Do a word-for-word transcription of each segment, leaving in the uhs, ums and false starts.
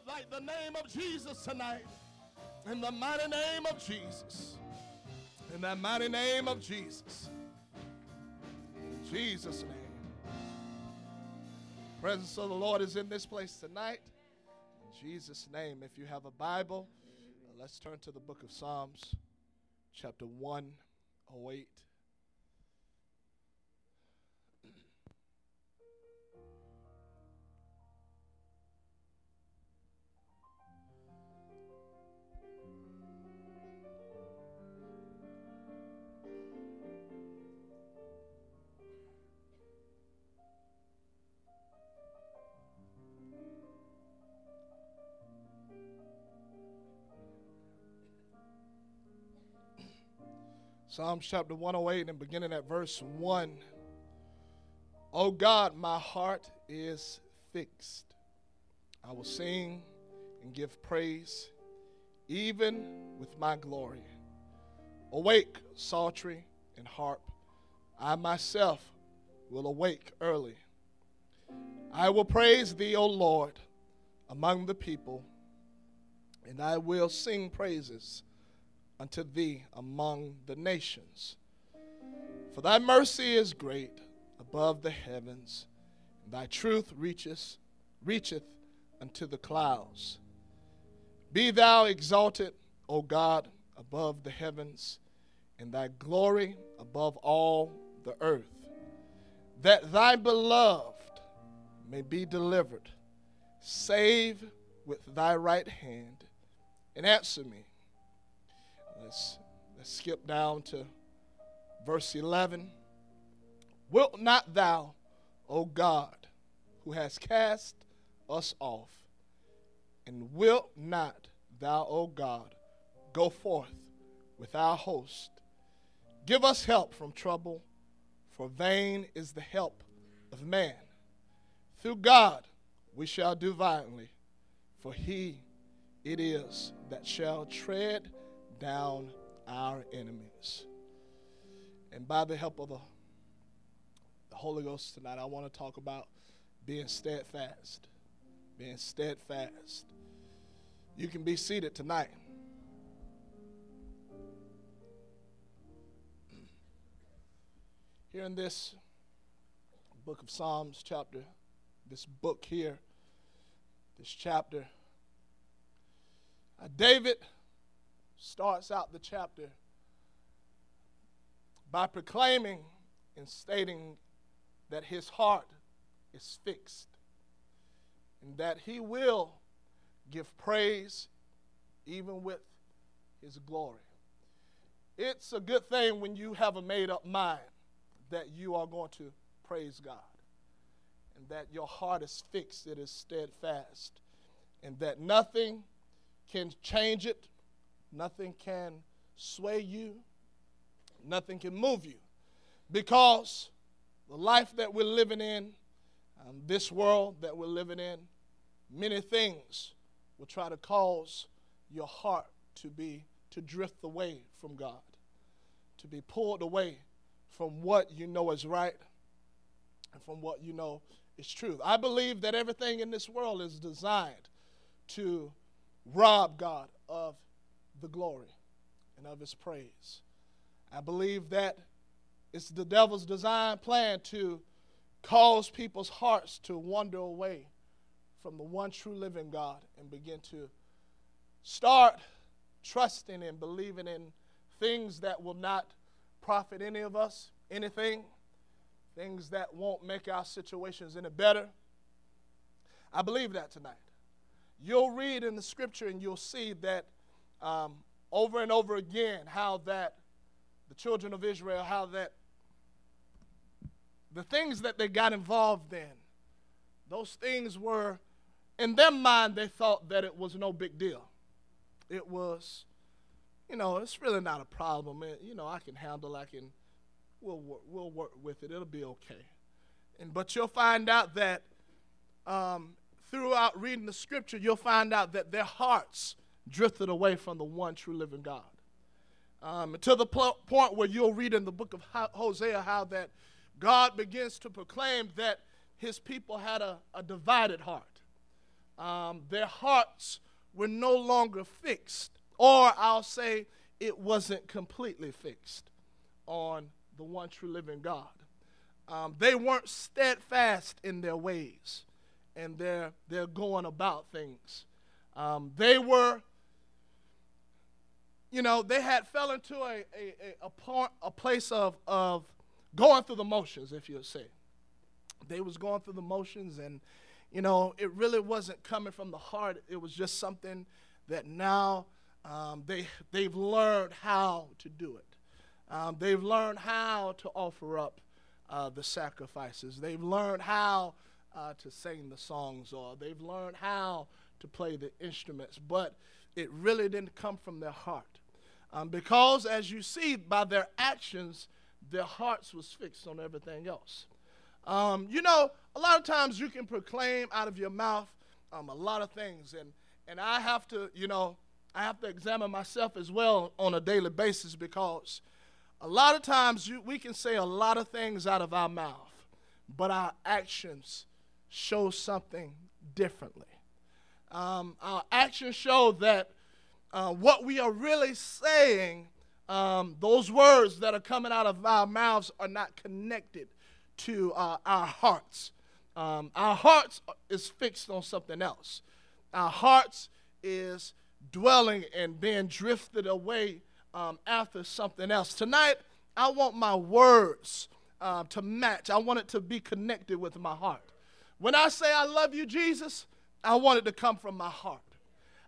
would like the name of Jesus tonight. In the mighty name of Jesus. In that mighty name of Jesus. In Jesus' name. The presence of the Lord is in this place tonight. In Jesus' name. If you have a Bible, let's turn to the book of Psalms, chapter one oh eight. Psalms chapter one oh eight and beginning at verse one. O God, my heart is fixed. I will sing and give praise, even with my glory. Awake, psaltery and harp. I myself will awake early. I will praise thee, O Lord, among the people, and I will sing praises unto thee among the nations. For thy mercy is great above the heavens, and thy truth reaches, reacheth unto the clouds. Be thou exalted, O God, above the heavens, and thy glory above all the earth, that thy beloved may be delivered. Save with thy right hand, and answer me. Let's, let's skip down to verse eleven. Wilt not thou, O God, who has cast us off, and wilt not thou, O God, go forth with our host? Give us help from trouble, for vain is the help of man. Through God we shall do violently, for he it is that shall tread down our enemies. And by the help of the, the Holy Ghost tonight, I want to talk about being steadfast. Being steadfast. You can be seated tonight. Here in this book of Psalms chapter, this book here, this chapter, uh, David starts out the chapter by proclaiming and stating that his heart is fixed and that he will give praise even with his glory. It's a good thing when you have a made-up mind that you are going to praise God and that your heart is fixed, it is steadfast, and that nothing can change it. Nothing can sway you. Nothing can move you. Because the life that we're living in, um, this world that we're living in, many things will try to cause your heart to be, to drift away from God, to be pulled away from what you know is right and from what you know is truth. I believe that everything in this world is designed to rob God of the glory and of his praise. I believe that it's the devil's design plan to cause people's hearts to wander away from the one true living God and begin to start trusting and believing in things that will not profit any of us, anything, things that won't make our situations any better. I believe that tonight. You'll read in the scripture and you'll see that Um, over and over again, how that the children of Israel, how that the things that they got involved in, those things were, in their mind, they thought that it was no big deal. It was, you know, it's really not a problem. It, you know, I can handle, I can, we'll, we'll work with it. It'll be okay. And but you'll find out that um, throughout reading the scripture, you'll find out that their hearts drifted away from the one true living God. Um, to the pl- point where you'll read in the book of Ho- Hosea how that God begins to proclaim that his people had a, a divided heart. um, their hearts were no longer fixed, or I'll say it wasn't completely fixed on the one true living God. Um, they weren't steadfast in their ways and their, their going about things. Um, they were, you know, they had fell into a a, a, a, part, a place of, of going through the motions, if you'll say. They was going through the motions, and, you know, it really wasn't coming from the heart. It was just something that now um, they, they've learned how to do it. Um, they've learned how to offer up uh, the sacrifices. They've learned how uh, to sing the songs, or they've learned how to play the instruments, but it really didn't come from their heart. Um, because, as you see, by their actions, their hearts was fixed on everything else. Um, you know, a lot of times you can proclaim out of your mouth um, a lot of things, and, and I have to, you know, I have to examine myself as well on a daily basis, because a lot of times you, we can say a lot of things out of our mouth, but our actions show something differently. Um, our actions show that uh, what we are really saying, um, those words that are coming out of our mouths are not connected to uh, our hearts. Um, our hearts is fixed on something else. Our hearts is dwelling and being drifted away um, after something else. Tonight, I want my words uh, to match. I want it to be connected with my heart. When I say I love you, Jesus, I want it to come from my heart.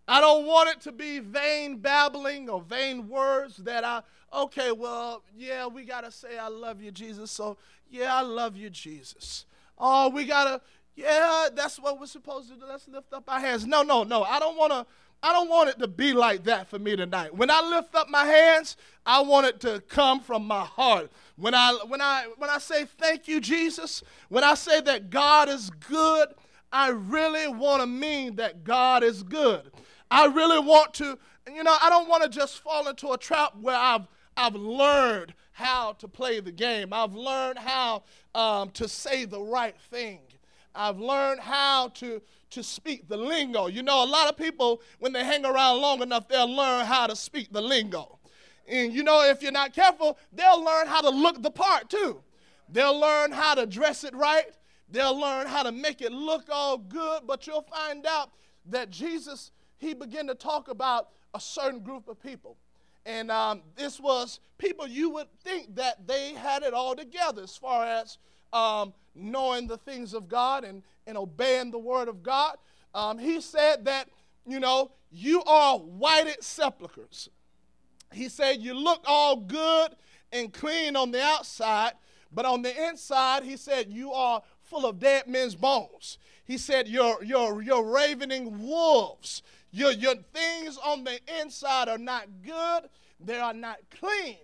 I don't want it to be vain babbling or vain words that I, okay, well, yeah, we got to say I love you, Jesus. So, yeah, I love you, Jesus. Oh, we got to, yeah, that's what we're supposed to do. Let's lift up our hands. No, no, no. I don't want to, I don't want it to be like that for me tonight. When I lift up my hands, I want it to come from my heart. When I, when I, when I say thank you, Jesus, when I say that God is good, I really want to mean that God is good. I really want to, you know, I don't want to just fall into a trap where I've I've learned how to play the game. I've learned how um, to say the right thing. I've learned how to, to speak the lingo. You know, a lot of people, when they hang around long enough, they'll learn how to speak the lingo. And, you know, if you're not careful, they'll learn how to look the part, too. They'll learn how to dress it right. They'll learn how to make it look all good, but you'll find out that Jesus, he began to talk about a certain group of people. And um, this was people you would think that they had it all together as far as um, knowing the things of God and, and obeying the word of God. Um, he said that, you know, you are whited sepulchres. He said you look all good and clean on the outside, but on the inside, he said you are full of dead men's bones. He said, you're, you're, you're ravening wolves. Your, your things on the inside are not good. They are not clean.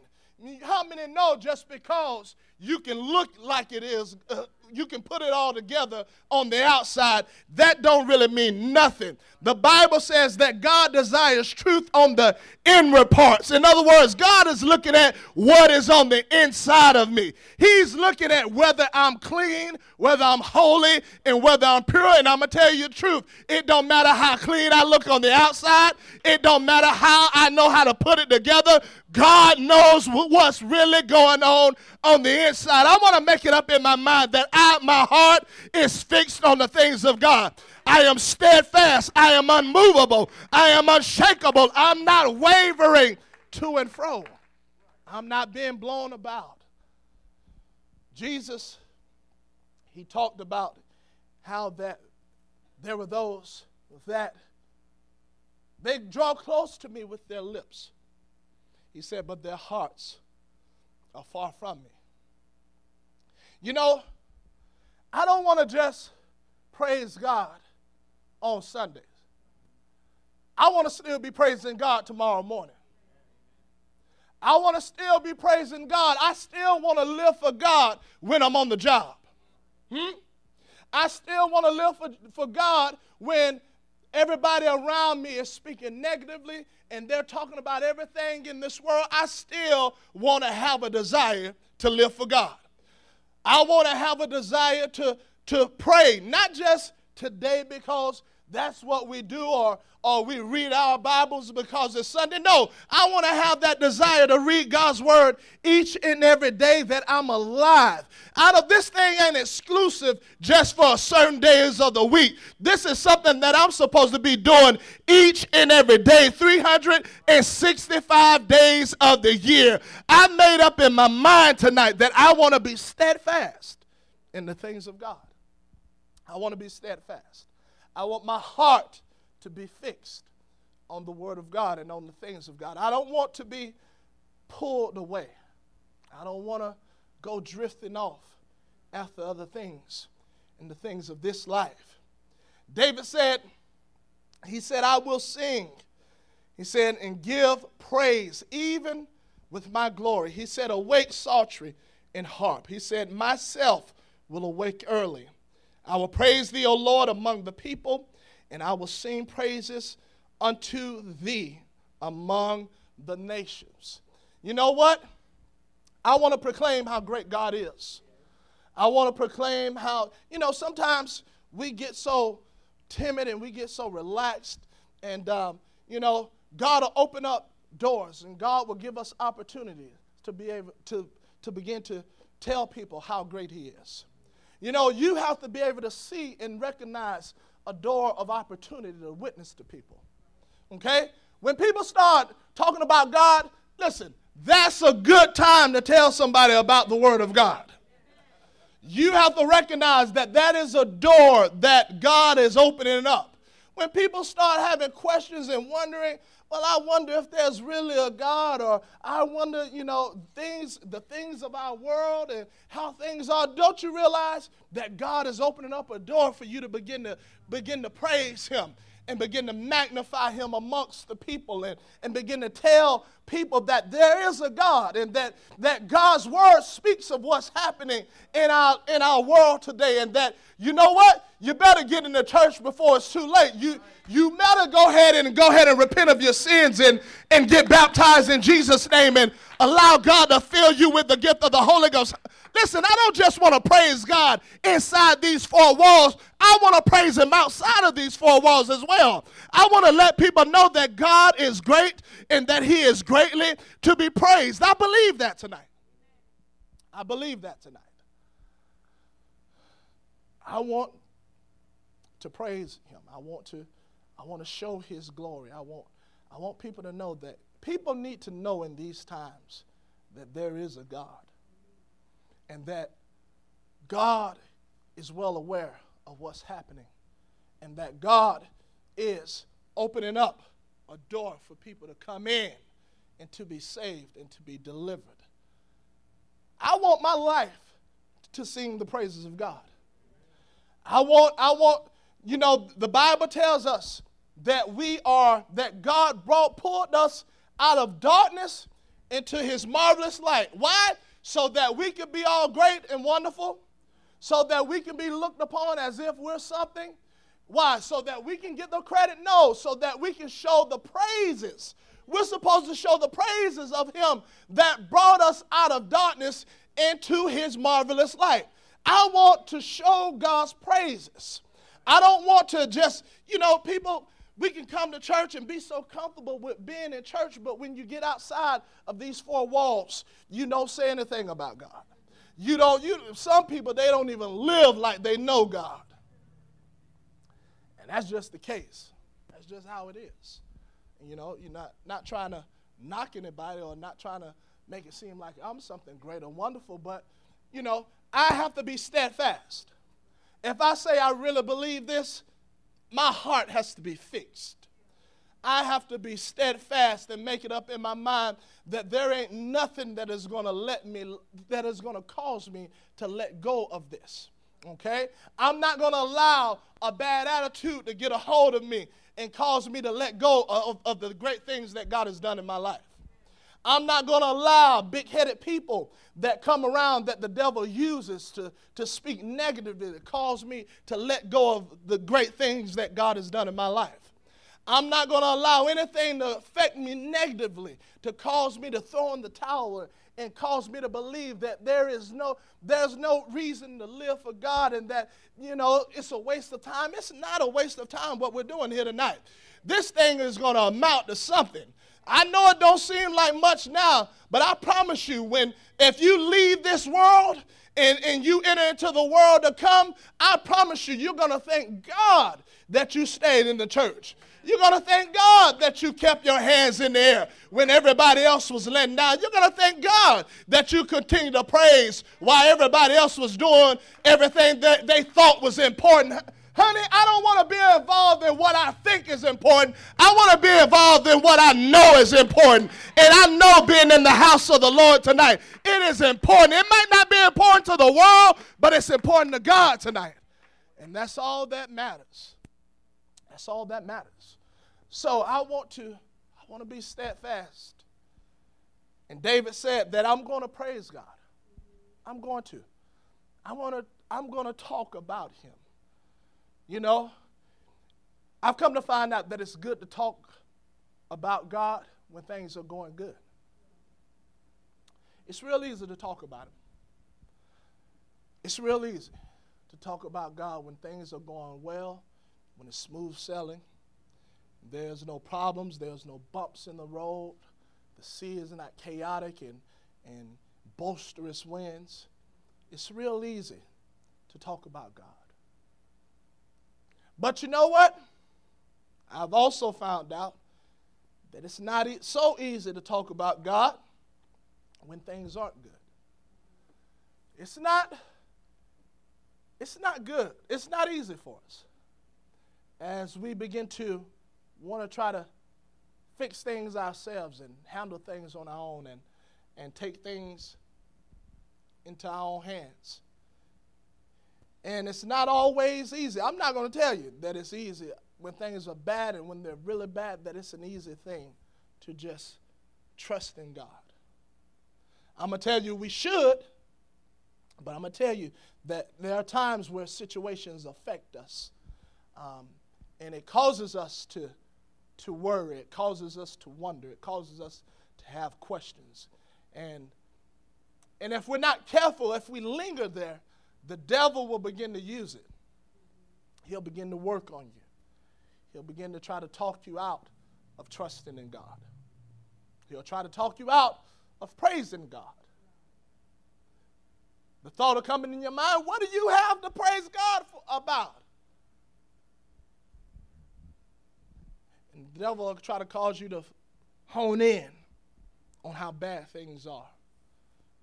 How many know just because you can look like it is, uh, you can put it all together on the outside, that don't really mean nothing. The Bible says that God desires truth on the inward parts. In other words, God is looking at what is on the inside of me. He's looking at whether I'm clean, whether I'm holy, and whether I'm pure. And I'm going to tell you the truth. It don't matter how clean I look on the outside. It don't matter how I know how to put it together. God knows what's really going on on the inside. I want to make it up in my mind that I, my heart is fixed on the things of God. I am steadfast. I am unmovable. I am unshakable. I'm not wavering to and fro. I'm not being blown about. Jesus, he talked about how that there were those that they draw close to me with their lips. He said, but their hearts are far from me. You know, I don't want to just praise God on Sundays. I want to still be praising God tomorrow morning. I want to still be praising God. I still want to live for God when I'm on the job. Hmm? I still want to live for, for God when everybody around me is speaking negatively and they're talking about everything in this world. I still want to have a desire to live for God. I want to have a desire to, to pray, not just today because that's what we do, or, or we read our Bibles because it's Sunday. No, I want to have that desire to read God's Word each and every day that I'm alive. Out of this thing ain't exclusive just for certain days of the week. This is something that I'm supposed to be doing each and every day, three hundred sixty-five days of the year. I made up in my mind tonight that I want to be steadfast in the things of God. I want to be steadfast. I want my heart to be fixed on the Word of God and on the things of God. I don't want to be pulled away. I don't want to go drifting off after other things and the things of this life. David said, he said, I will sing. He said, and give praise even with my glory. He said, awake psaltery and harp. He said, myself will awake early. I will praise thee, O Lord, among the people, and I will sing praises unto thee among the nations. You know what? I want to proclaim how great God is. I want to proclaim how, you know, sometimes we get so timid and we get so relaxed, and, um, you know, God will open up doors and God will give us opportunities to be able to, to begin to tell people how great He is. You know, you have to be able to see and recognize a door of opportunity to witness to people, okay? When people start talking about God, listen, that's a good time to tell somebody about the Word of God. You have to recognize that that is a door that God is opening up. When people start having questions and wondering, well, I wonder if there's really a God, or I wonder, you know, things, the things of our world and how things are. Don't you realize that God is opening up a door for you to begin to begin to praise Him and begin to magnify Him amongst the people, and, and begin to tell people that there is a God, and that, that God's Word speaks of what's happening in our in our world today, and that, you know what, you better get in the church before it's too late. You you better go ahead and go ahead and repent of your sins and, and get baptized in Jesus' name and allow God to fill you with the gift of the Holy Ghost. Listen, I don't just want to praise God inside these four walls. I want to praise Him outside of these four walls as well. I want to let people know that God is great and that He is greatly to be praised. I believe that tonight. I believe that tonight. I want to praise Him. I want to, I want to show His glory. I want, I want people to know that people need to know in these times that there is a God. And that God is well aware of what's happening. And that God is opening up a door for people to come in and to be saved and to be delivered. I want my life to sing the praises of God. I want, I want, you know, the Bible tells us that we are, that God brought, pulled us out of darkness into His marvelous light. Why? So that we can be all great and wonderful, so that we can be looked upon as if we're something. Why? So that we can get the credit? No, so that we can show the praises. We're supposed to show the praises of Him that brought us out of darkness into His marvelous light. I want to show God's praises. I don't want to just, you know, people, we can come to church and be so comfortable with being in church, but when you get outside of these four walls, you don't say anything about God. You don't, you, some people, they don't even live like they know God. And that's just the case. That's just how it is. And you know, you're not, not trying to knock anybody or not trying to make it seem like I'm something great or wonderful, but, you know, I have to be steadfast. If I say I really believe this, my heart has to be fixed. I have to be steadfast and make it up in my mind that there ain't nothing that is going to let me, that is going to cause me to let go of this, okay? I'm not going to allow a bad attitude to get a hold of me and cause me to let go of, of the great things that God has done in my life. I'm not going to allow big-headed people that come around that the devil uses to, to speak negatively to cause me to let go of the great things that God has done in my life. I'm not going to allow anything to affect me negatively to cause me to throw in the towel and caused me to believe that there is no, there's no reason to live for God and that, you know, it's a waste of time. It's not a waste of time what we're doing here tonight. This thing is going to amount to something. I know it don't seem like much now, but I promise you, when if you leave this world and, and you enter into the world to come, I promise you, you're going to thank God that you stayed in the church. You're going to thank God that you kept your hands in the air when everybody else was letting down. You're going to thank God that you continued to praise while everybody else was doing everything that they thought was important. Honey, I don't want to be involved in what I think is important. I want to be involved in what I know is important. And I know being in the house of the Lord tonight, it is important. It might not be important to the world, but it's important to God tonight. And that's all that matters. That's all that matters. So I want to, I want to be steadfast. And David said that I'm going to praise God. I'm going to. I want to, I'm going to talk about him. You know, I've come to find out that it's good to talk about God when things are going good. It's real easy to talk about Him. It's real easy to talk about God when things are going well, when it's smooth sailing. There's no problems. There's no bumps in the road. The sea is not chaotic and, and boisterous winds. It's real easy to talk about God. But you know what? I've also found out that it's not e- so easy to talk about God when things aren't good. It's not, it's not good. It's not easy for us. As we begin to want to try to fix things ourselves and handle things on our own and, and take things into our own hands. And it's not always easy. I'm not going to tell you that it's easy when things are bad and when they're really bad, that it's an easy thing to just trust in God. I'm going to tell you we should, but I'm going to tell you that there are times where situations affect us. Um, and it causes us to, to worry. It causes us to wonder. It causes us to have questions. And, and if we're not careful, if we linger there, the devil will begin to use it. He'll begin to work on you. He'll begin to try to talk you out of trusting in God. He'll try to talk you out of praising God. The thought of coming in your mind, what do you have to praise God for, about? And the devil will try to cause you to hone in on how bad things are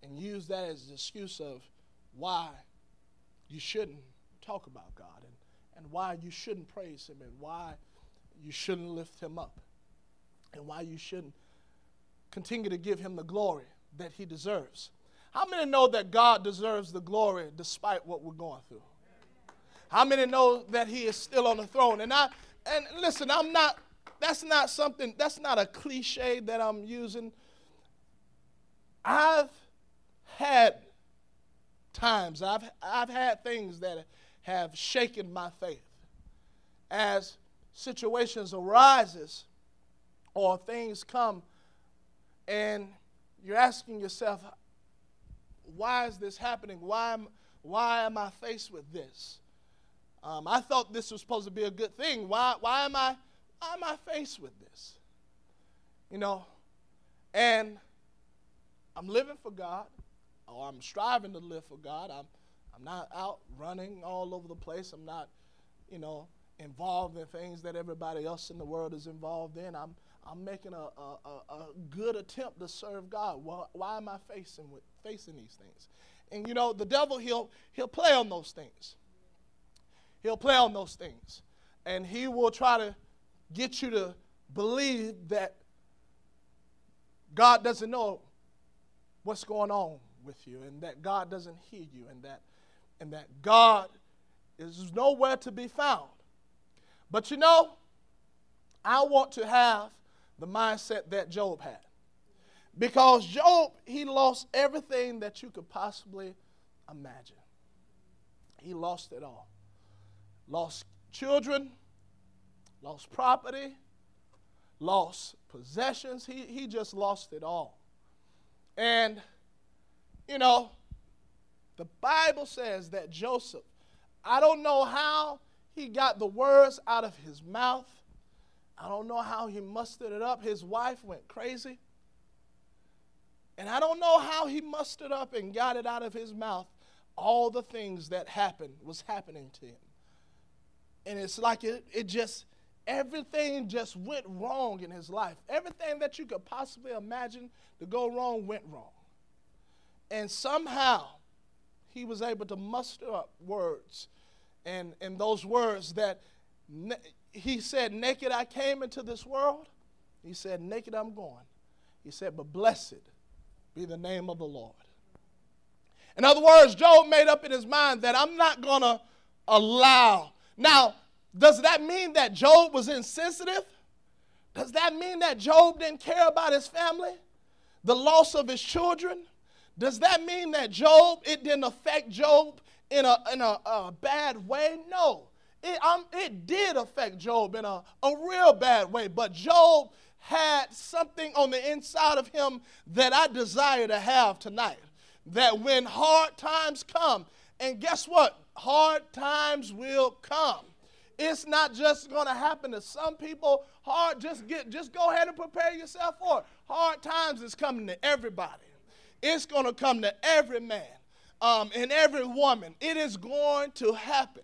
and use that as an excuse of why you shouldn't talk about God and, and why you shouldn't praise Him and why you shouldn't lift Him up and why you shouldn't continue to give Him the glory that He deserves. How many know that God deserves the glory despite what we're going through? How many know that He is still on the throne? And I and listen, I'm not, that's not something, that's not a cliche that I'm using. I've had times I've I've had things that have shaken my faith as situations arises or things come and you're asking yourself, why is this happening? Why am, why am I faced with this? Um, I thought this was supposed to be a good thing. Why why am I why am I faced with this? You know, and I'm living for God. Or I'm striving to live for God. I'm, I'm not out running all over the place. I'm not, you know, involved in things that everybody else in the world is involved in. I'm, I'm making a, a, a good attempt to serve God. Well, why am I facing with, facing these things? And you know, the devil he'll he'll play on those things. He'll play on those things, and he will try to get you to believe that God doesn't know what's going on with you, and that God doesn't hear you, and that and that God is nowhere to be found. But you know, I want to have the mindset that Job had. Because Job, he lost everything that you could possibly imagine. He lost it all. Lost children, lost property, lost possessions. He, he just lost it all. And You know, the Bible says that Joseph, I don't know how he got the words out of his mouth. I don't know how he mustered it up. His wife went crazy. And I don't know how he mustered up and got it out of his mouth. All the things that happened was happening to him. And it's like it, it just, everything just went wrong in his life. Everything that you could possibly imagine to go wrong went wrong. And somehow he was able to muster up words. And, and those words that ne- he said, naked I came into this world. He said, naked I'm going. He said, but blessed be the name of the Lord. In other words, Job made up in his mind that I'm not going to allow. Now, does that mean that Job was insensitive? Does that mean that Job didn't care about his family, the loss of his children? Does that mean that Job, it didn't affect Job in a, in a, a bad way? No, it, um, it did affect Job in a, a real bad way, but Job had something on the inside of him that I desire to have tonight. That when hard times come, and guess what? Hard times will come. It's not just going to happen to some people. Hard, just get, just go ahead and prepare yourself for it. Hard times is coming to everybody. It's going to come to every man um, and every woman. It is going to happen.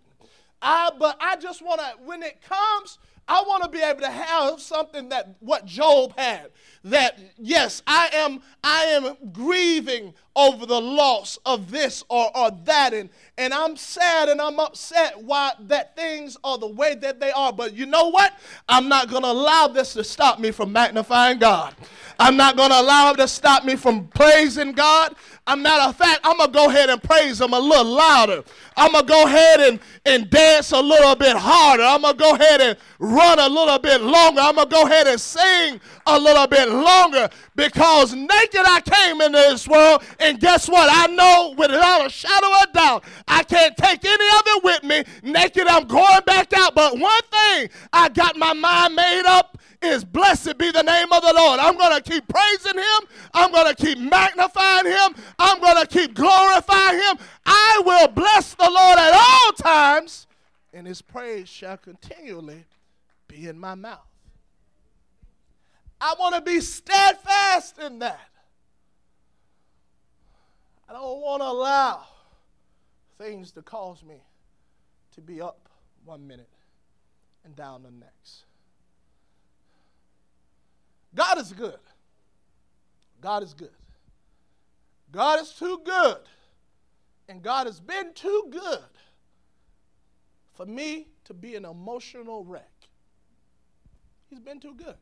I, but I just want to, when it comes, I want to be able to have something that what Job had, that yes, I am I am grieving over the loss of this or, or that, and, and I'm sad and I'm upset why that things are the way that they are. But you know what? I'm not going to allow this to stop me from magnifying God. I'm not going to allow it to stop me from praising God. As a matter of fact, I'm going to go ahead and praise him a little louder. I'm going to go ahead and, and dance a little bit harder. I'm going to go ahead and run a little bit longer. I'm going to go ahead and sing a little bit longer, because naked I came into this world, and guess what? I know without a shadow of a doubt I can't take any of it with me. Naked I'm going back out, but one thing I got my mind made up is blessed be the name of the Lord. I'm going to keep praising him. I'm going to keep magnifying him. I'm going to keep glorifying him. I will bless the Lord at all times, and his praise shall continually be in my mouth. I want to be steadfast in that. I don't want to allow things to cause me to be up one minute and down the next. God is good. God is good. God is too good. And God has been too good for me to be an emotional wreck. He's been too good.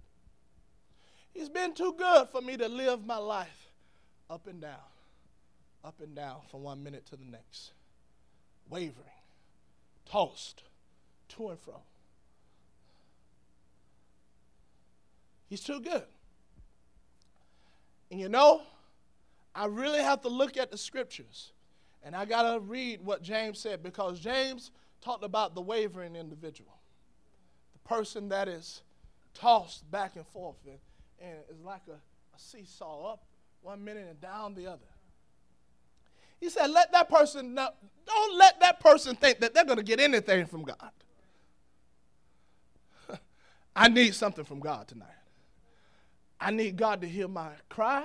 He's been too good for me to live my life up and down, up and down from one minute to the next, wavering, tossed to and fro. He's too good. And you know, I really have to look at the scriptures. And I got to read what James said, because James talked about the wavering individual, the person that is tossed back and forth and, and is like a, a seesaw up one minute and down the other. He said, let that person know, don't let that person think that they're going to get anything from God. I need something from God tonight. I need God to hear my cry.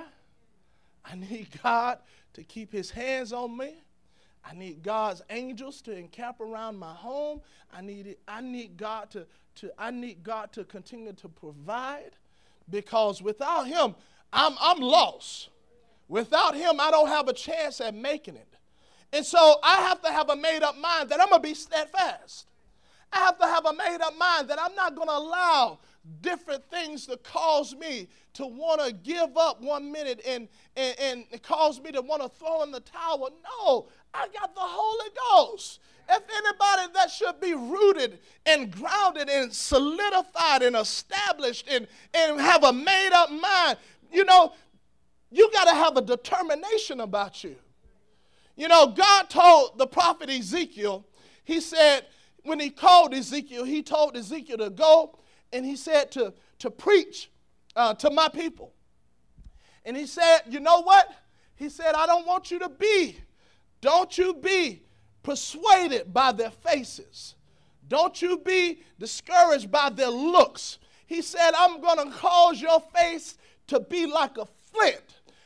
I need God to keep his hands on me. I need God's angels to encamp around my home. I need it, I need God to, to I need God to continue to provide, because without him, I'm I'm lost. Without him, I don't have a chance at making it. And so I have to have a made-up mind that I'm gonna be steadfast. I have to have a made-up mind that I'm not gonna allow different things to cause me to want to give up one minute and, and, and cause me to want to throw in the towel. No, I got the Holy Ghost. If anybody that should be rooted and grounded and solidified and established and, and have a made-up mind, you know, you got to have a determination about you. You know, God told the prophet Ezekiel, he said, when he called Ezekiel, he told Ezekiel to go. And he said to, to preach uh, to my people. And he said, you know what? He said, I don't want you to be, don't you be persuaded by their faces. Don't you be discouraged by their looks. He said, I'm going to cause your face to be like a flint.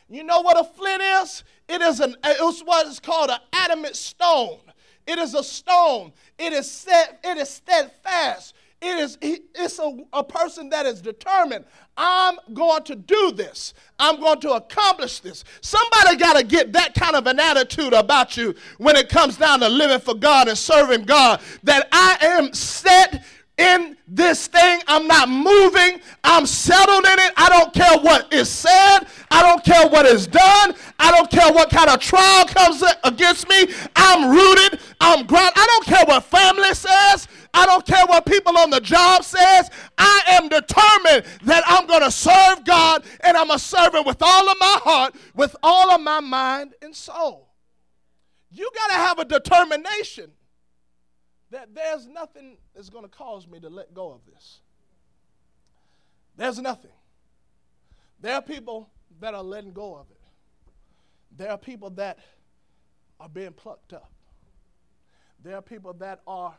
You know what a flint is? It is an, it's what is called an adamant stone. It is a stone. It is set, it is steadfast. It is, it's a, a person that is determined. I'm going to do this. I'm going to accomplish this. Somebody got to get that kind of an attitude about you when it comes down to living for God and serving God, that I am set in this thing. I'm not moving. I'm settled in it. I don't care what is said. I don't care what is done. I don't care what kind of trial comes against me. I'm rooted. I'm grounded. I don't care what family says. I don't care what people on the job says. I am determined that I'm going to serve God, and I'm going to serve him with all of my heart, with all of my mind and soul. You got to have a determination that there's nothing that's going to cause me to let go of this. There's nothing. There are people that are letting go of it. There are people that are being plucked up. There are people that are,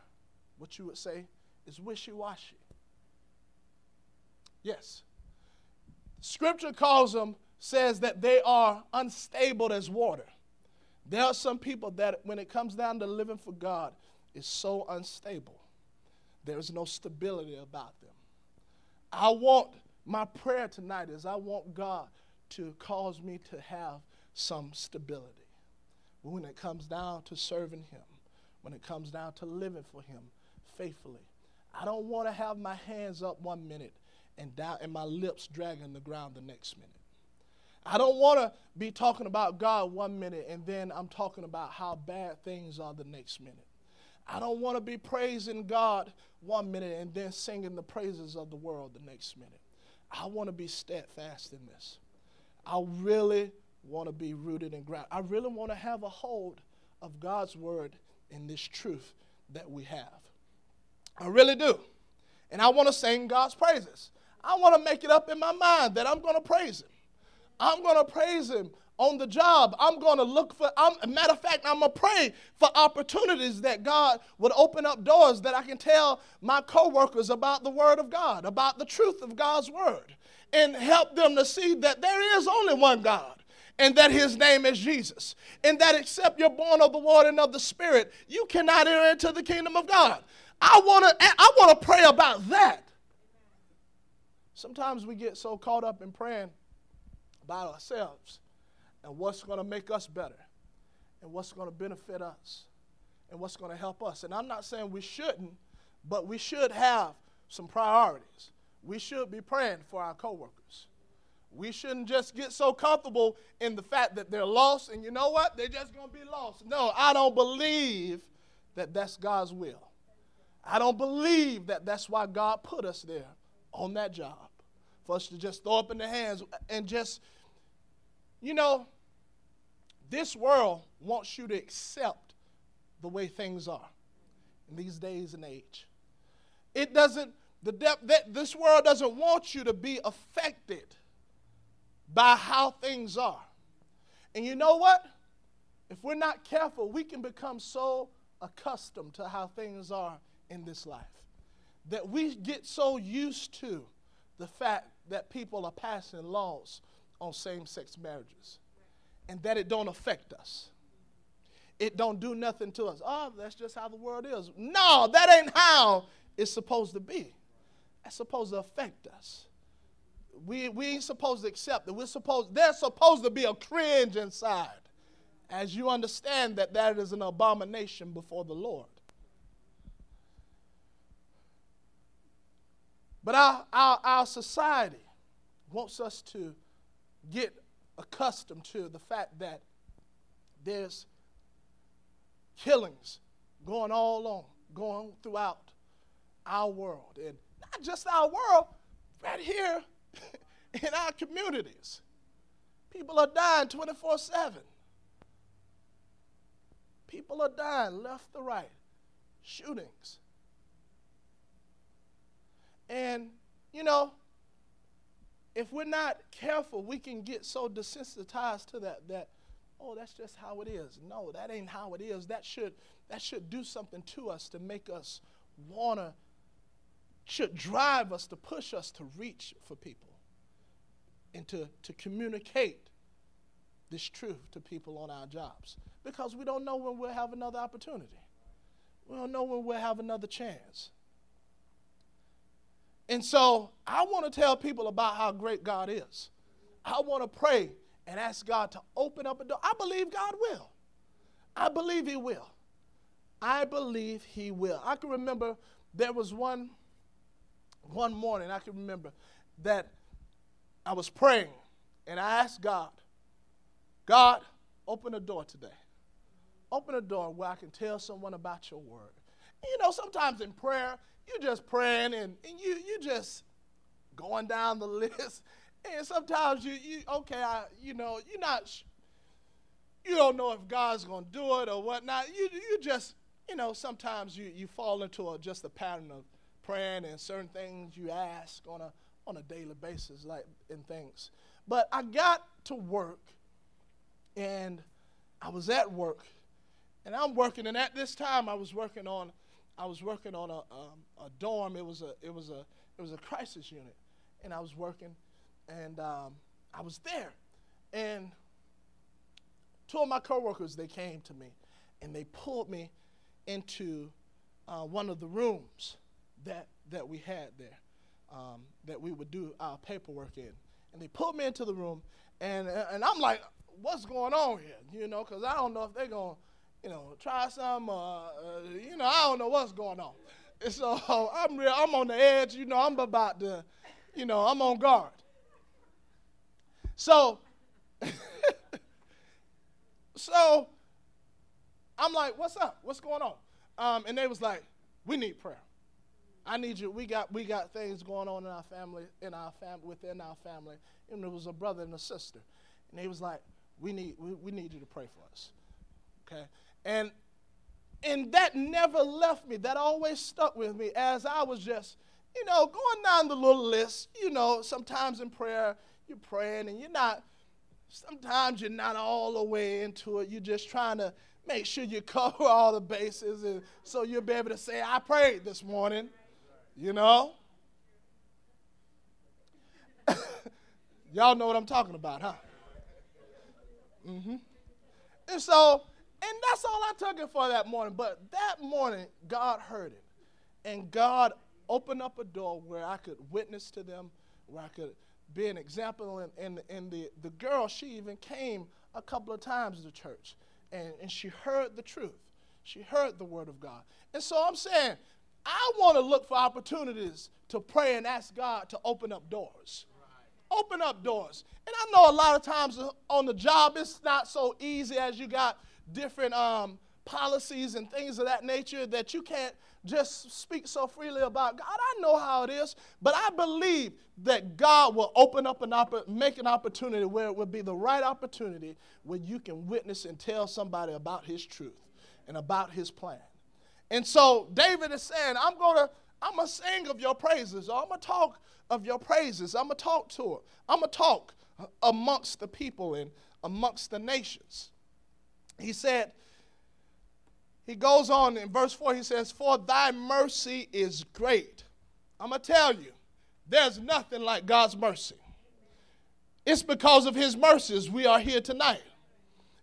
what you would say, is wishy-washy. Yes. Scripture calls them, says that they are unstable as water. There are some people that, when it comes down to living for God, is so unstable. There is no stability about them. I want, my prayer tonight is I want God to cause me to have some stability when it comes down to serving him, when it comes down to living for him faithfully. I don't want to have my hands up one minute and down, and my lips dragging the ground the next minute. I don't want to be talking about God one minute and then I'm talking about how bad things are the next minute. I don't want to be praising God one minute and then singing the praises of the world the next minute. I want to be steadfast in this. I really want to be rooted and grounded. I really want to have a hold of God's word and this truth that we have. I really do. And I want to sing God's praises. I want to make it up in my mind that I'm going to praise him. I'm going to praise him on the job. I'm going to look for, I'm, matter of fact, I'm going to pray for opportunities that God would open up doors that I can tell my coworkers about the word of God, about the truth of God's word, and help them to see that there is only one God, and that his name is Jesus, and that except you're born of the water and of the Spirit, you cannot enter into the kingdom of God. I want to I want to pray about that. Sometimes we get so caught up in praying about ourselves and what's going to make us better and what's going to benefit us and what's going to help us. And I'm not saying we shouldn't, but we should have some priorities. We should be praying for our coworkers. We shouldn't just get so comfortable in the fact that they're lost and you know what? They're just going to be lost. No, I don't believe that that's God's will. I don't believe that that's why God put us there on that job, for us to just throw up in the hands and just, you know, this world wants you to accept the way things are in these days and age. It doesn't, the depth that this world doesn't want you to be affected by how things are. And you know what? If we're not careful, we can become so accustomed to how things are in this life that we get so used to the fact that people are passing laws on same-sex marriages and that it don't affect us. It don't do nothing to us. Oh, that's just how the world is. No, that ain't how it's supposed to be. That's supposed to affect us. We we ain't supposed to accept it. We're supposed, there's supposed to be a cringe inside, as you understand that that is an abomination before the Lord. But our, our, our society wants us to get accustomed to the fact that there's killings going all on, going throughout our world. And not just our world, right here, in our communities. People are dying twenty-four seven. People are dying left to right. Shootings. And, you know, if we're not careful, we can get so desensitized to that that oh, that's just how it is. No, that ain't how it is. That should, that should do something to us to make us want to, should drive us, to push us to reach for people and to, to communicate this truth to people on our jobs, because we don't know when we'll have another opportunity. We don't know when we'll have another chance. And so I want to tell people about how great God is. I want to pray and ask God to open up a door. I believe God will. I believe he will. I believe he will. I can remember there was one, one morning, I can remember that I was praying and I asked God, God, open a door today. Open a door where I can tell someone about your word. You know, sometimes in prayer, you're just praying and, and you, you just going down the list. And sometimes you, you okay, I, you know, you're not, you don't know if God's going to do it or whatnot. You, you just, you know, sometimes you, you fall into a, just a pattern of praying and certain things you ask on a on a daily basis, like in things. But I got to work, and I was at work, and I'm working. And at this time, I was working on, I was working on a um, a dorm. It was a it was a it was a crisis unit, and I was working, and um, I was there, and two of my coworkers, they came to me, and they pulled me into uh, one of the rooms that that we had there, um, that we would do our paperwork in. And they pulled me into the room, and and I'm like, what's going on here? You know, because I don't know if they're going to, you know, try some, uh, uh, you know, I don't know what's going on. And so I'm real, I'm on the edge, you know, I'm about to, you know, I'm on guard. So, so I'm like, what's up? What's going on? Um, and they was like, we need prayer. I need you. We got we got things going on in our family, in our family, within our family. And there was a brother and a sister, and they was like, "We need we, we need you to pray for us." Okay, and and that never left me. That always stuck with me as I was just, you know, going down the little list. You know, sometimes in prayer you're praying and you're not. Sometimes you're not all the way into it. You're just trying to make sure you cover all the bases, and so you'll be able to say, "I prayed this morning." You know? Y'all know what I'm talking about, huh? Mm-hmm. And so, and that's all I took it for that morning. But that morning, God heard it. And God opened up a door where I could witness to them, where I could be an example. And, and, and the, the girl, she even came a couple of times to church. And, and she heard the truth. She heard the word of God. And so I'm saying, I want to look for opportunities to pray and ask God to open up doors. Right. Open up doors. And I know a lot of times on the job, it's not so easy, as you got different um, policies and things of that nature that you can't just speak so freely about God. I know how it is, but I believe that God will open up and opp- make an opportunity where it will be the right opportunity where you can witness and tell somebody about his truth and about his plan. And so David is saying, I'm going to I'm gonna sing of your praises. Or I'm going to talk of your praises. I'm going to talk to her. I'm going to talk amongst the people and amongst the nations. He said, he goes on in verse four, he says, for thy mercy is great. I'm going to tell you, there's nothing like God's mercy. It's because of his mercies we are here tonight.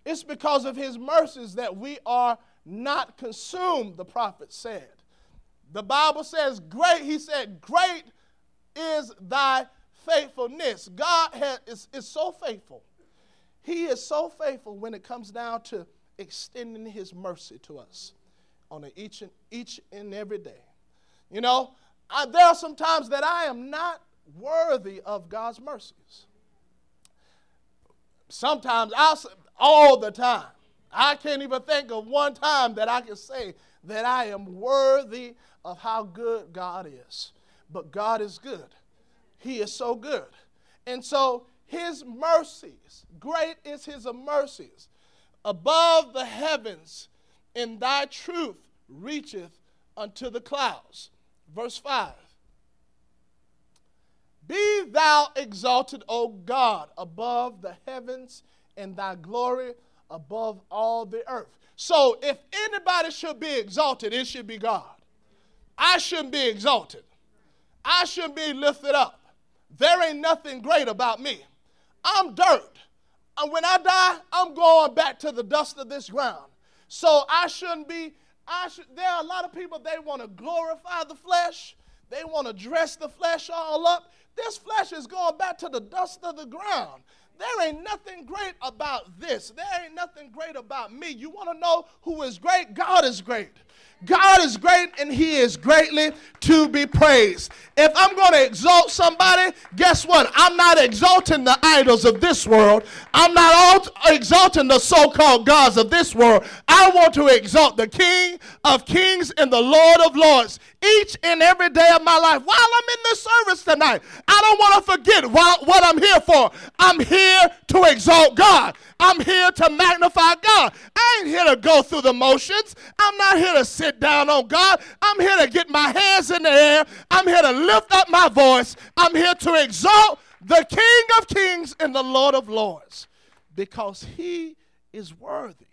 It's because of his mercies that we are not consumed, the prophet said. The Bible says, great, he said, great is thy faithfulness. God has, is, is so faithful. He is so faithful when it comes down to extending his mercy to us on a each and, each and every day. You know, I, there are some times that I am not worthy of God's mercies. Sometimes, I'll, all the time. I can't even think of one time that I can say that I am worthy of how good God is. But God is good. He is so good. And so his mercies, great is his mercies, above the heavens, and thy truth reacheth unto the clouds. Verse five. Be thou exalted, O God, above the heavens, and thy glory above all the earth. So if anybody should be exalted, it should be God. I shouldn't be exalted. I shouldn't be lifted up. There ain't nothing great about me. I'm dirt. And when I die, I'm going back to the dust of this ground. So I shouldn't be, I should, there are a lot of people, they want to glorify the flesh. They want to dress the flesh all up. This flesh is going back to the dust of the ground. There ain't nothing great about this. There ain't nothing great about me. You want to know who is great? God is great. God is great, and he is greatly to be praised. If I'm going to exalt somebody, guess what? I'm not exalting the idols of this world. I'm not exalting the so-called gods of this world. I want to exalt the King of kings and the Lord of lords each and every day of my life. While I'm in this service tonight, I don't want to forget what I'm here for. I'm here to exalt God. I'm here to magnify God. I ain't here to go through the motions. I'm not here to sit down on God. I'm here to get my hands in the air. I'm here to lift up my voice. I'm here to exalt the King of kings and the Lord of lords, because he is worthy.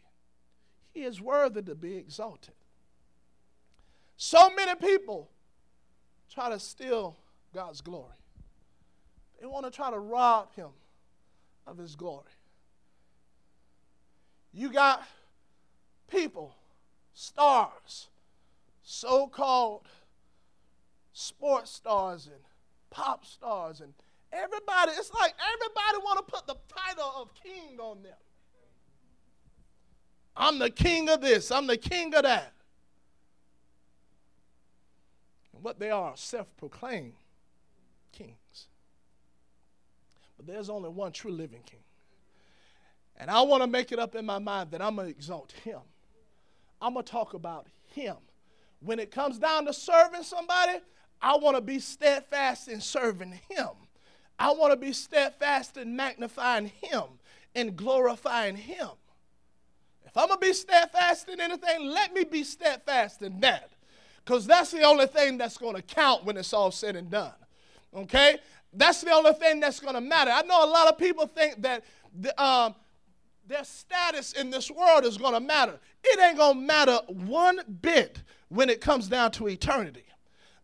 He is worthy to be exalted. So many people try to steal God's glory. They want to try to rob him of his glory. You got people, stars, so-called sports stars and pop stars, and everybody, it's like everybody want to put the title of king on them. I'm the king of this, I'm the king of that. And what they are, self-proclaimed kings. But there's only one true living king. And I want to make it up in my mind that I'm going to exalt him. I'm going to talk about him. When it comes down to serving somebody, I want to be steadfast in serving him. I want to be steadfast in magnifying him and glorifying him. If I'm going to be steadfast in anything, let me be steadfast in that. Because that's the only thing that's going to count when it's all said and done. Okay? That's the only thing that's going to matter. I know a lot of people think that the, um, their status in this world is going to matter. It ain't going to matter one bit when it comes down to eternity.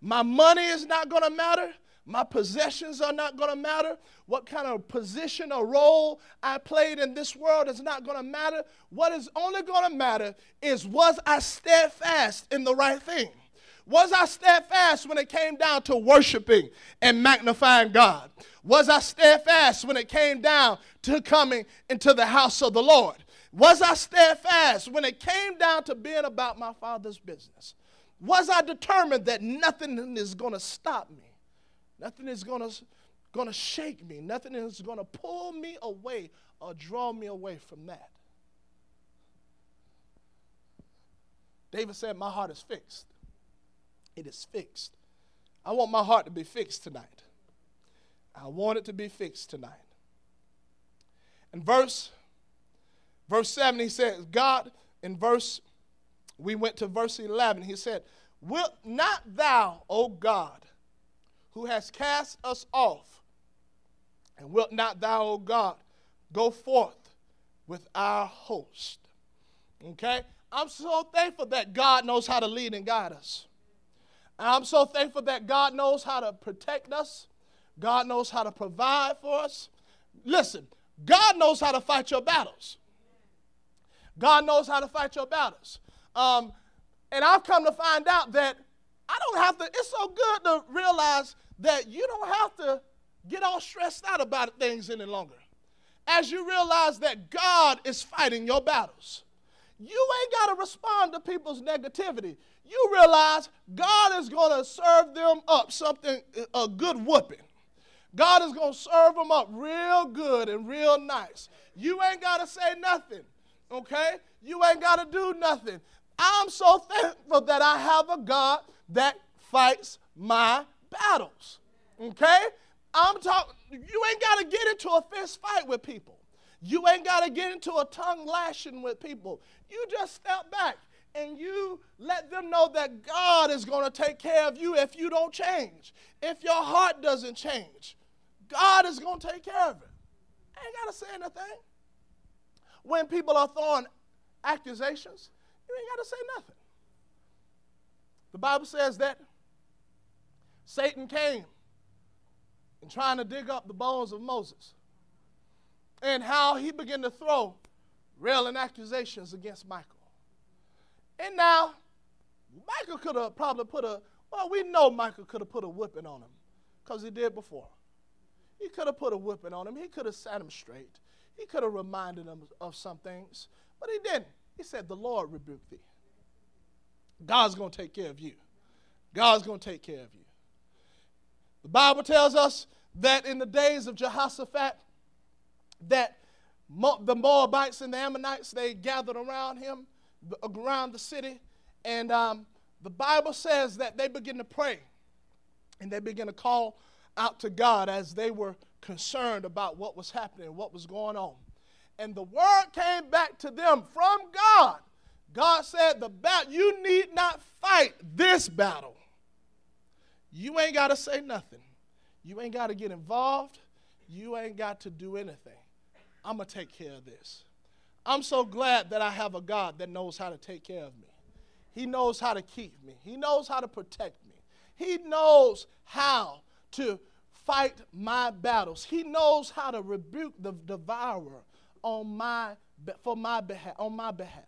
My money is not going to matter. My possessions are not going to matter. What kind of position or role I played in this world is not going to matter. What is only going to matter is, was I steadfast in the right thing? Was I steadfast when it came down to worshiping and magnifying God? Was I steadfast when it came down to coming into the house of the Lord? Was I steadfast when it came down to being about my Father's business? Was I determined that nothing is going to stop me? Nothing is going to going to shake me. Nothing is going to pull me away or draw me away from that. David said, my heart is fixed. It is fixed. I want my heart to be fixed tonight. I want it to be fixed tonight. In verse, verse seven, he says, God, in verse, we went to verse eleven. He said, wilt not thou, O God, who hast cast us off, and wilt not thou, O God, go forth with our host? Okay? I'm so thankful that God knows how to lead and guide us. I'm so thankful that God knows how to protect us. God knows how to provide for us. Listen, God knows how to fight your battles. God knows how to fight your battles. Um, and I've come to find out that I don't have to, it's so good to realize that you don't have to get all stressed out about things any longer. As you realize that God is fighting your battles. You ain't got to respond to people's negativity. You realize God is going to serve them up something, a good whooping. God is going to serve them up real good and real nice. You ain't got to say nothing, okay? You ain't got to do nothing. I'm so thankful that I have a God that fights my battles, okay? I'm talking. You ain't got to get into a fist fight with people. You ain't got to get into a tongue lashing with people. You just step back and you let them know that God is going to take care of you if you don't change. If your heart doesn't change, God is going to take care of it. I ain't got to say anything. When people are throwing accusations, you ain't got to say nothing. The Bible says that Satan came and trying to dig up the bones of Moses, and how he began to throw railing accusations against Michael. And now, Michael could have probably put a, well, we know Michael could have put a whipping on him, because he did before. He could have put a whipping on him. He could have sat him straight. He could have reminded him of some things, but he didn't. He said, the Lord rebuked thee. God's going to take care of you. God's going to take care of you. The Bible tells us that in the days of Jehoshaphat, that the Moabites and the Ammonites, they gathered around him, around the city, and um, the Bible says that they begin to pray, and they begin to call out to God as they were concerned about what was happening, what was going on. And the word came back to them from God. God said, "The battle, you need not fight this battle. You ain't got to say nothing. You ain't got to get involved. You ain't got to do anything. I'm going to take care of this." I'm so glad that I have a God that knows how to take care of me. He knows how to keep me. He knows how to protect me. He knows how to fight my battles. He knows how to rebuke the devourer on my for my behalf, on my behalf.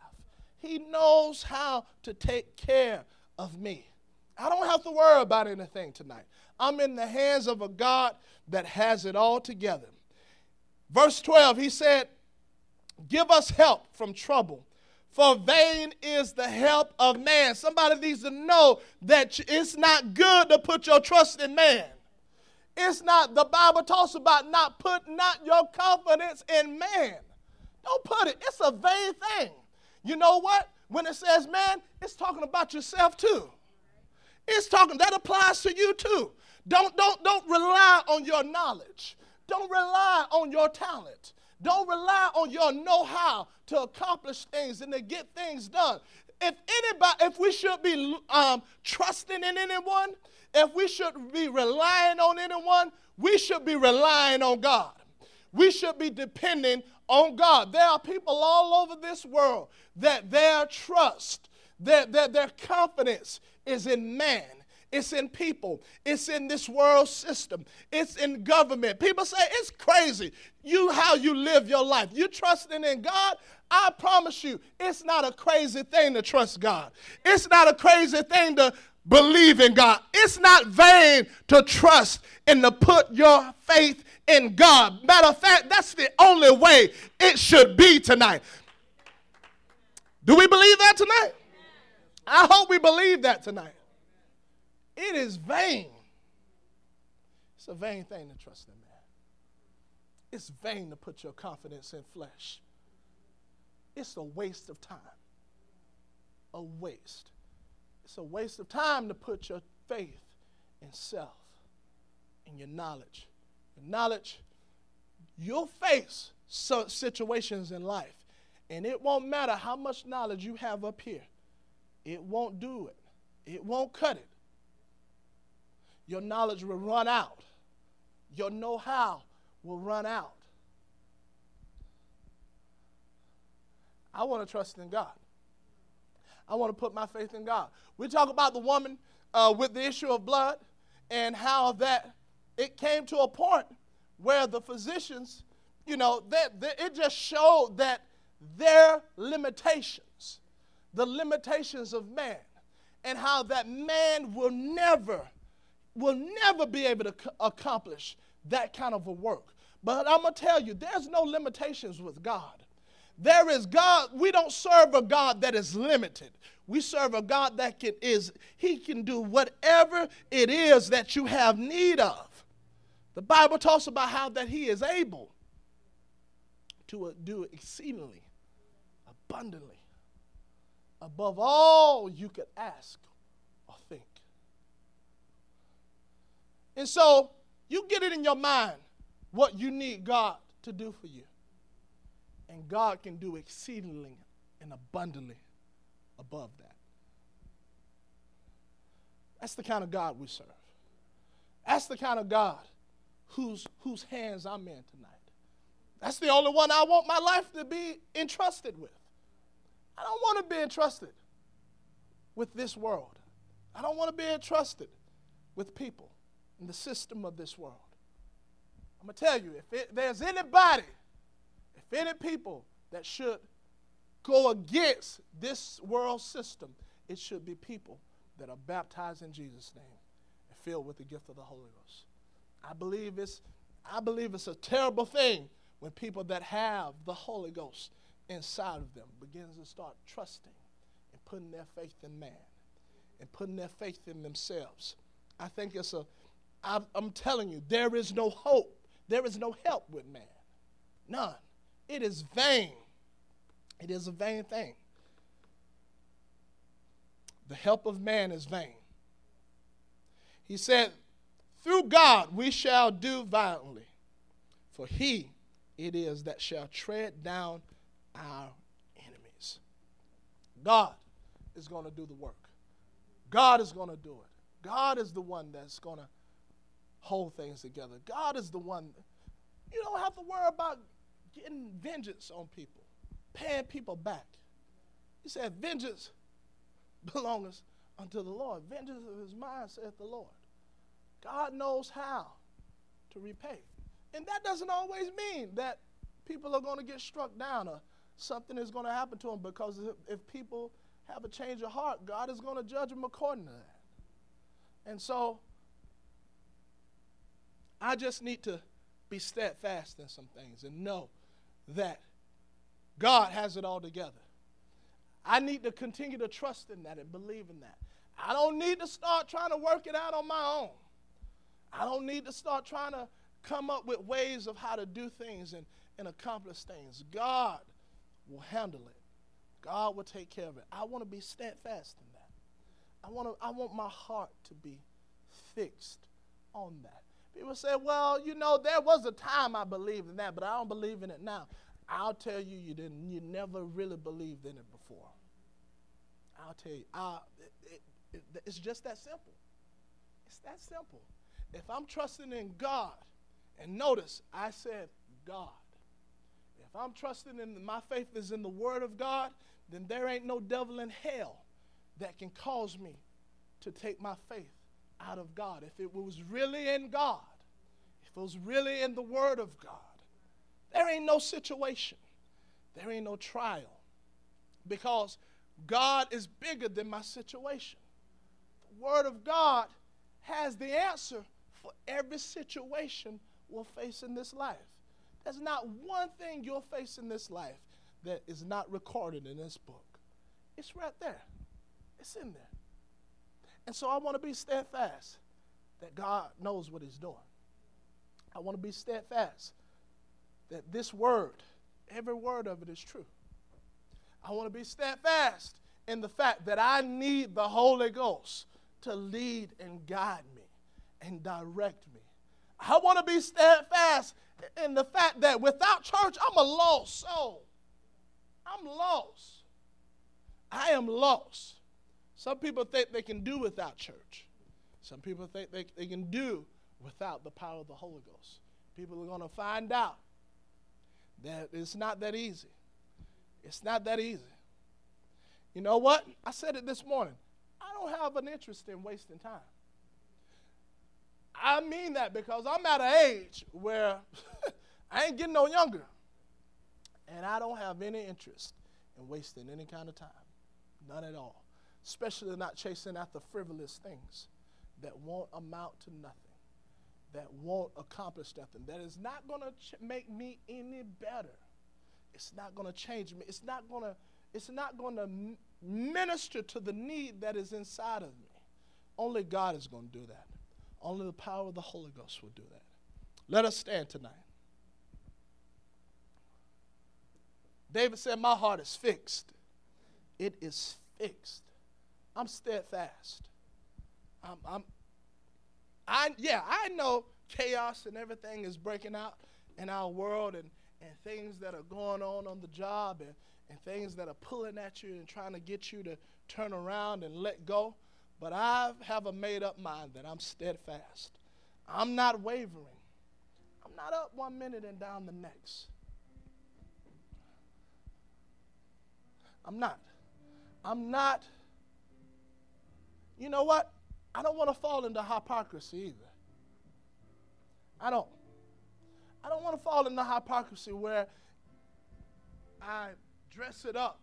He knows how to take care of me. I don't have to worry about anything tonight. I'm in the hands of a God that has it all together. Verse twelve, he said, "Give us help from trouble, for vain is the help of man." Somebody needs to know that it's not good to put your trust in man. It's not, the Bible talks about not put not your confidence in man. Don't put it. It's a vain thing. You know what? When it says man, it's talking about yourself too. It's talking, that applies to you too. Don't, don't, don't rely on your knowledge. Don't rely on your talent. Don't rely on your know-how to accomplish things and to get things done. If anybody, if we should be um, trusting in anyone, if we should be relying on anyone, we should be relying on God. We should be depending on God. There are people all over this world that their trust, their, their, their confidence is in man. It's in people. It's in this world system. It's in government. People say, it's crazy you how you live your life. You're trusting in God? I promise you, it's not a crazy thing to trust God. It's not a crazy thing to believe in God. It's not vain to trust and to put your faith in God. Matter of fact, that's the only way it should be tonight. Do we believe that tonight? I hope we believe that tonight. It is vain. It's a vain thing to trust in man. It's vain to put your confidence in flesh. It's a waste of time. A waste. It's a waste of time to put your faith in self, in your knowledge. Your knowledge, you'll face some situations in life, and it won't matter how much knowledge you have up here. It won't do it. It won't cut it. Your knowledge will run out. Your know-how will run out. I want to trust in God. I want to put my faith in God. We talk about the woman uh, with the issue of blood and how that it came to a point where the physicians, you know, that, that it just showed that their limitations, the limitations of man, and how that man will never will never be able to accomplish that kind of a work. But I'm going to tell you, there's no limitations with God. There is God. We don't serve a God that is limited. We serve a God that can, is, he can do whatever it is that you have need of. The Bible talks about how that he is able to do exceedingly, abundantly, above all you could ask or think. And so you get it in your mind what you need God to do for you. And God can do exceedingly and abundantly above that. That's the kind of God we serve. That's the kind of God whose, whose hands I'm in tonight. That's the only one I want my life to be entrusted with. I don't want to be entrusted with this world. I don't want to be entrusted with people and the system of this world. I'm going to tell you, if it, there's anybody, if any people that should go against this world system, it should be people that are baptized in Jesus' name and filled with the gift of the Holy Ghost. I believe it's, I believe it's a terrible thing when people that have the Holy Ghost inside of them begins to start trusting and putting their faith in man and putting their faith in themselves. I think it's a, I, I'm telling you, there is no hope. There is no help with man. None. It is vain. It is a vain thing. The help of man is vain. He said, through God we shall do violently, for he it is that shall tread down our enemies. God is going to do the work. God is going to do it. God is the one that's going to hold things together. God is the one. You don't have to worry about getting vengeance on people, paying people back. He said, vengeance belongs unto the Lord. Vengeance is mine, saith the Lord. God knows how to repay. And that doesn't always mean that people are going to get struck down or something is going to happen to them, because if people have a change of heart, God is going to judge them according to that. And so I just need to be steadfast in some things and know that God has it all together. I need to continue to trust in that and believe in that. I don't need to start trying to work it out on my own. I don't need to start trying to come up with ways of how to do things and, and accomplish things. God will handle it. God will take care of it. I want to be steadfast in that. I want to, I want my heart to be fixed on that. People say, well, you know, there was a time I believed in that, but I don't believe in it now. I'll tell you, you didn't. You never really believed in it before. I'll tell you. I, it, it, it, it's just that simple. It's that simple. If I'm trusting in God, and notice I said God. If I'm trusting in, my faith is in the Word of God, then there ain't no devil in hell that can cause me to take my faith out of God. If it was really in God, if it was really in the Word of God, there ain't no situation. There ain't no trial. Because God is bigger than my situation. The Word of God has the answer for every situation we'll face in this life. There's not one thing you'll face in this life that is not recorded in this book. It's right there. It's in there. And so I want to be steadfast that God knows what he's doing. I want to be steadfast that this word, every word of it is true. I want to be steadfast in the fact that I need the Holy Ghost to lead and guide me and direct me. I want to be steadfast in the fact that without church, I'm a lost soul. I'm lost. I am lost. Some people think they can do without church. Some people think they, they can do without the power of the Holy Ghost. People are going to find out that it's not that easy. It's not that easy. You know what? I said it this morning. I don't have an interest in wasting time. I mean that because I'm at an age where I ain't getting no younger. And I don't have any interest in wasting any kind of time. None at all. Especially not chasing after frivolous things that won't amount to nothing, that won't accomplish nothing, that is not going to ch- make me any better. It's not going to change me. It's not going to it's not going to m- minister to the need that is inside of me. Only God is going to do that. Only the power of the Holy Ghost will do that. Let us stand tonight. David said, my heart is fixed. It is fixed. I'm steadfast. I'm, I'm I, yeah, I know chaos and everything is breaking out in our world, and, and things that are going on on the job, and, and things that are pulling at you and trying to get you to turn around and let go. But I have a made-up mind that I'm steadfast. I'm not wavering. I'm not up one minute and down the next. I'm not. I'm not. You know what? I don't want to fall into hypocrisy either. I don't. I don't want to fall into hypocrisy where I dress it up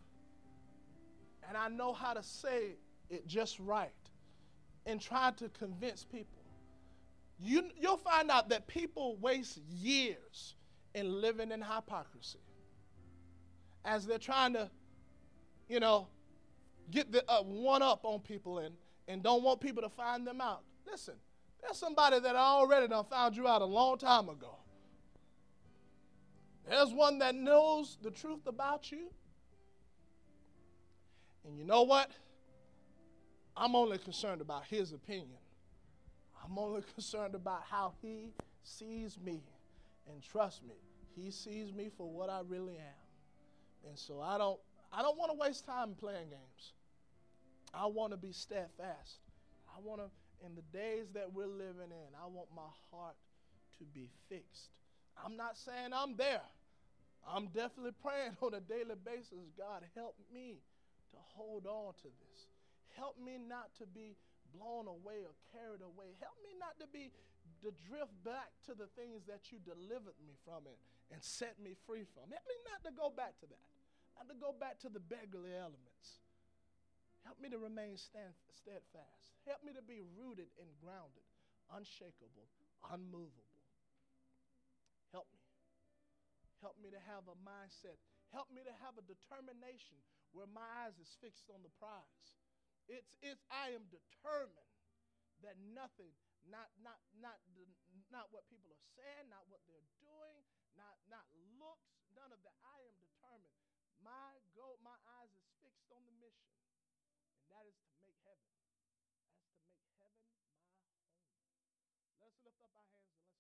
and I know how to say it just right and try to convince people. You, you'll find out that people waste years in living in hypocrisy as they're trying to, you know, get the uh, one up on people and, and don't want people to find them out. Listen, there's somebody that already done found you out a long time ago. There's one that knows the truth about you. And you know what? I'm only concerned about his opinion. I'm only concerned about how he sees me. And trust me, he sees me for what I really am. And so I don't I don't want to waste time playing games. I want to be steadfast. I want to, in the days that we're living in, I want my heart to be fixed. I'm not saying I'm there. I'm definitely praying on a daily basis, God, help me to hold on to this. Help me not to be blown away or carried away. Help me not to be to drift back to the things that you delivered me from and, and set me free from. Help me not to go back to that. Not to go back to the beggarly elements. Help me to remain stand, steadfast. Help me to be rooted and grounded, unshakable, unmovable. Help me. Help me to have a mindset. Help me to have a determination where my eyes is fixed on the prize. It's, it's I am determined that nothing, not not not not what people are saying, not what they're doing, not not looks, none of that. I am determined. My goal, my eyes is fixed on the mission, and that is to make heaven. That's to make heaven my home. Let's lift up our hands.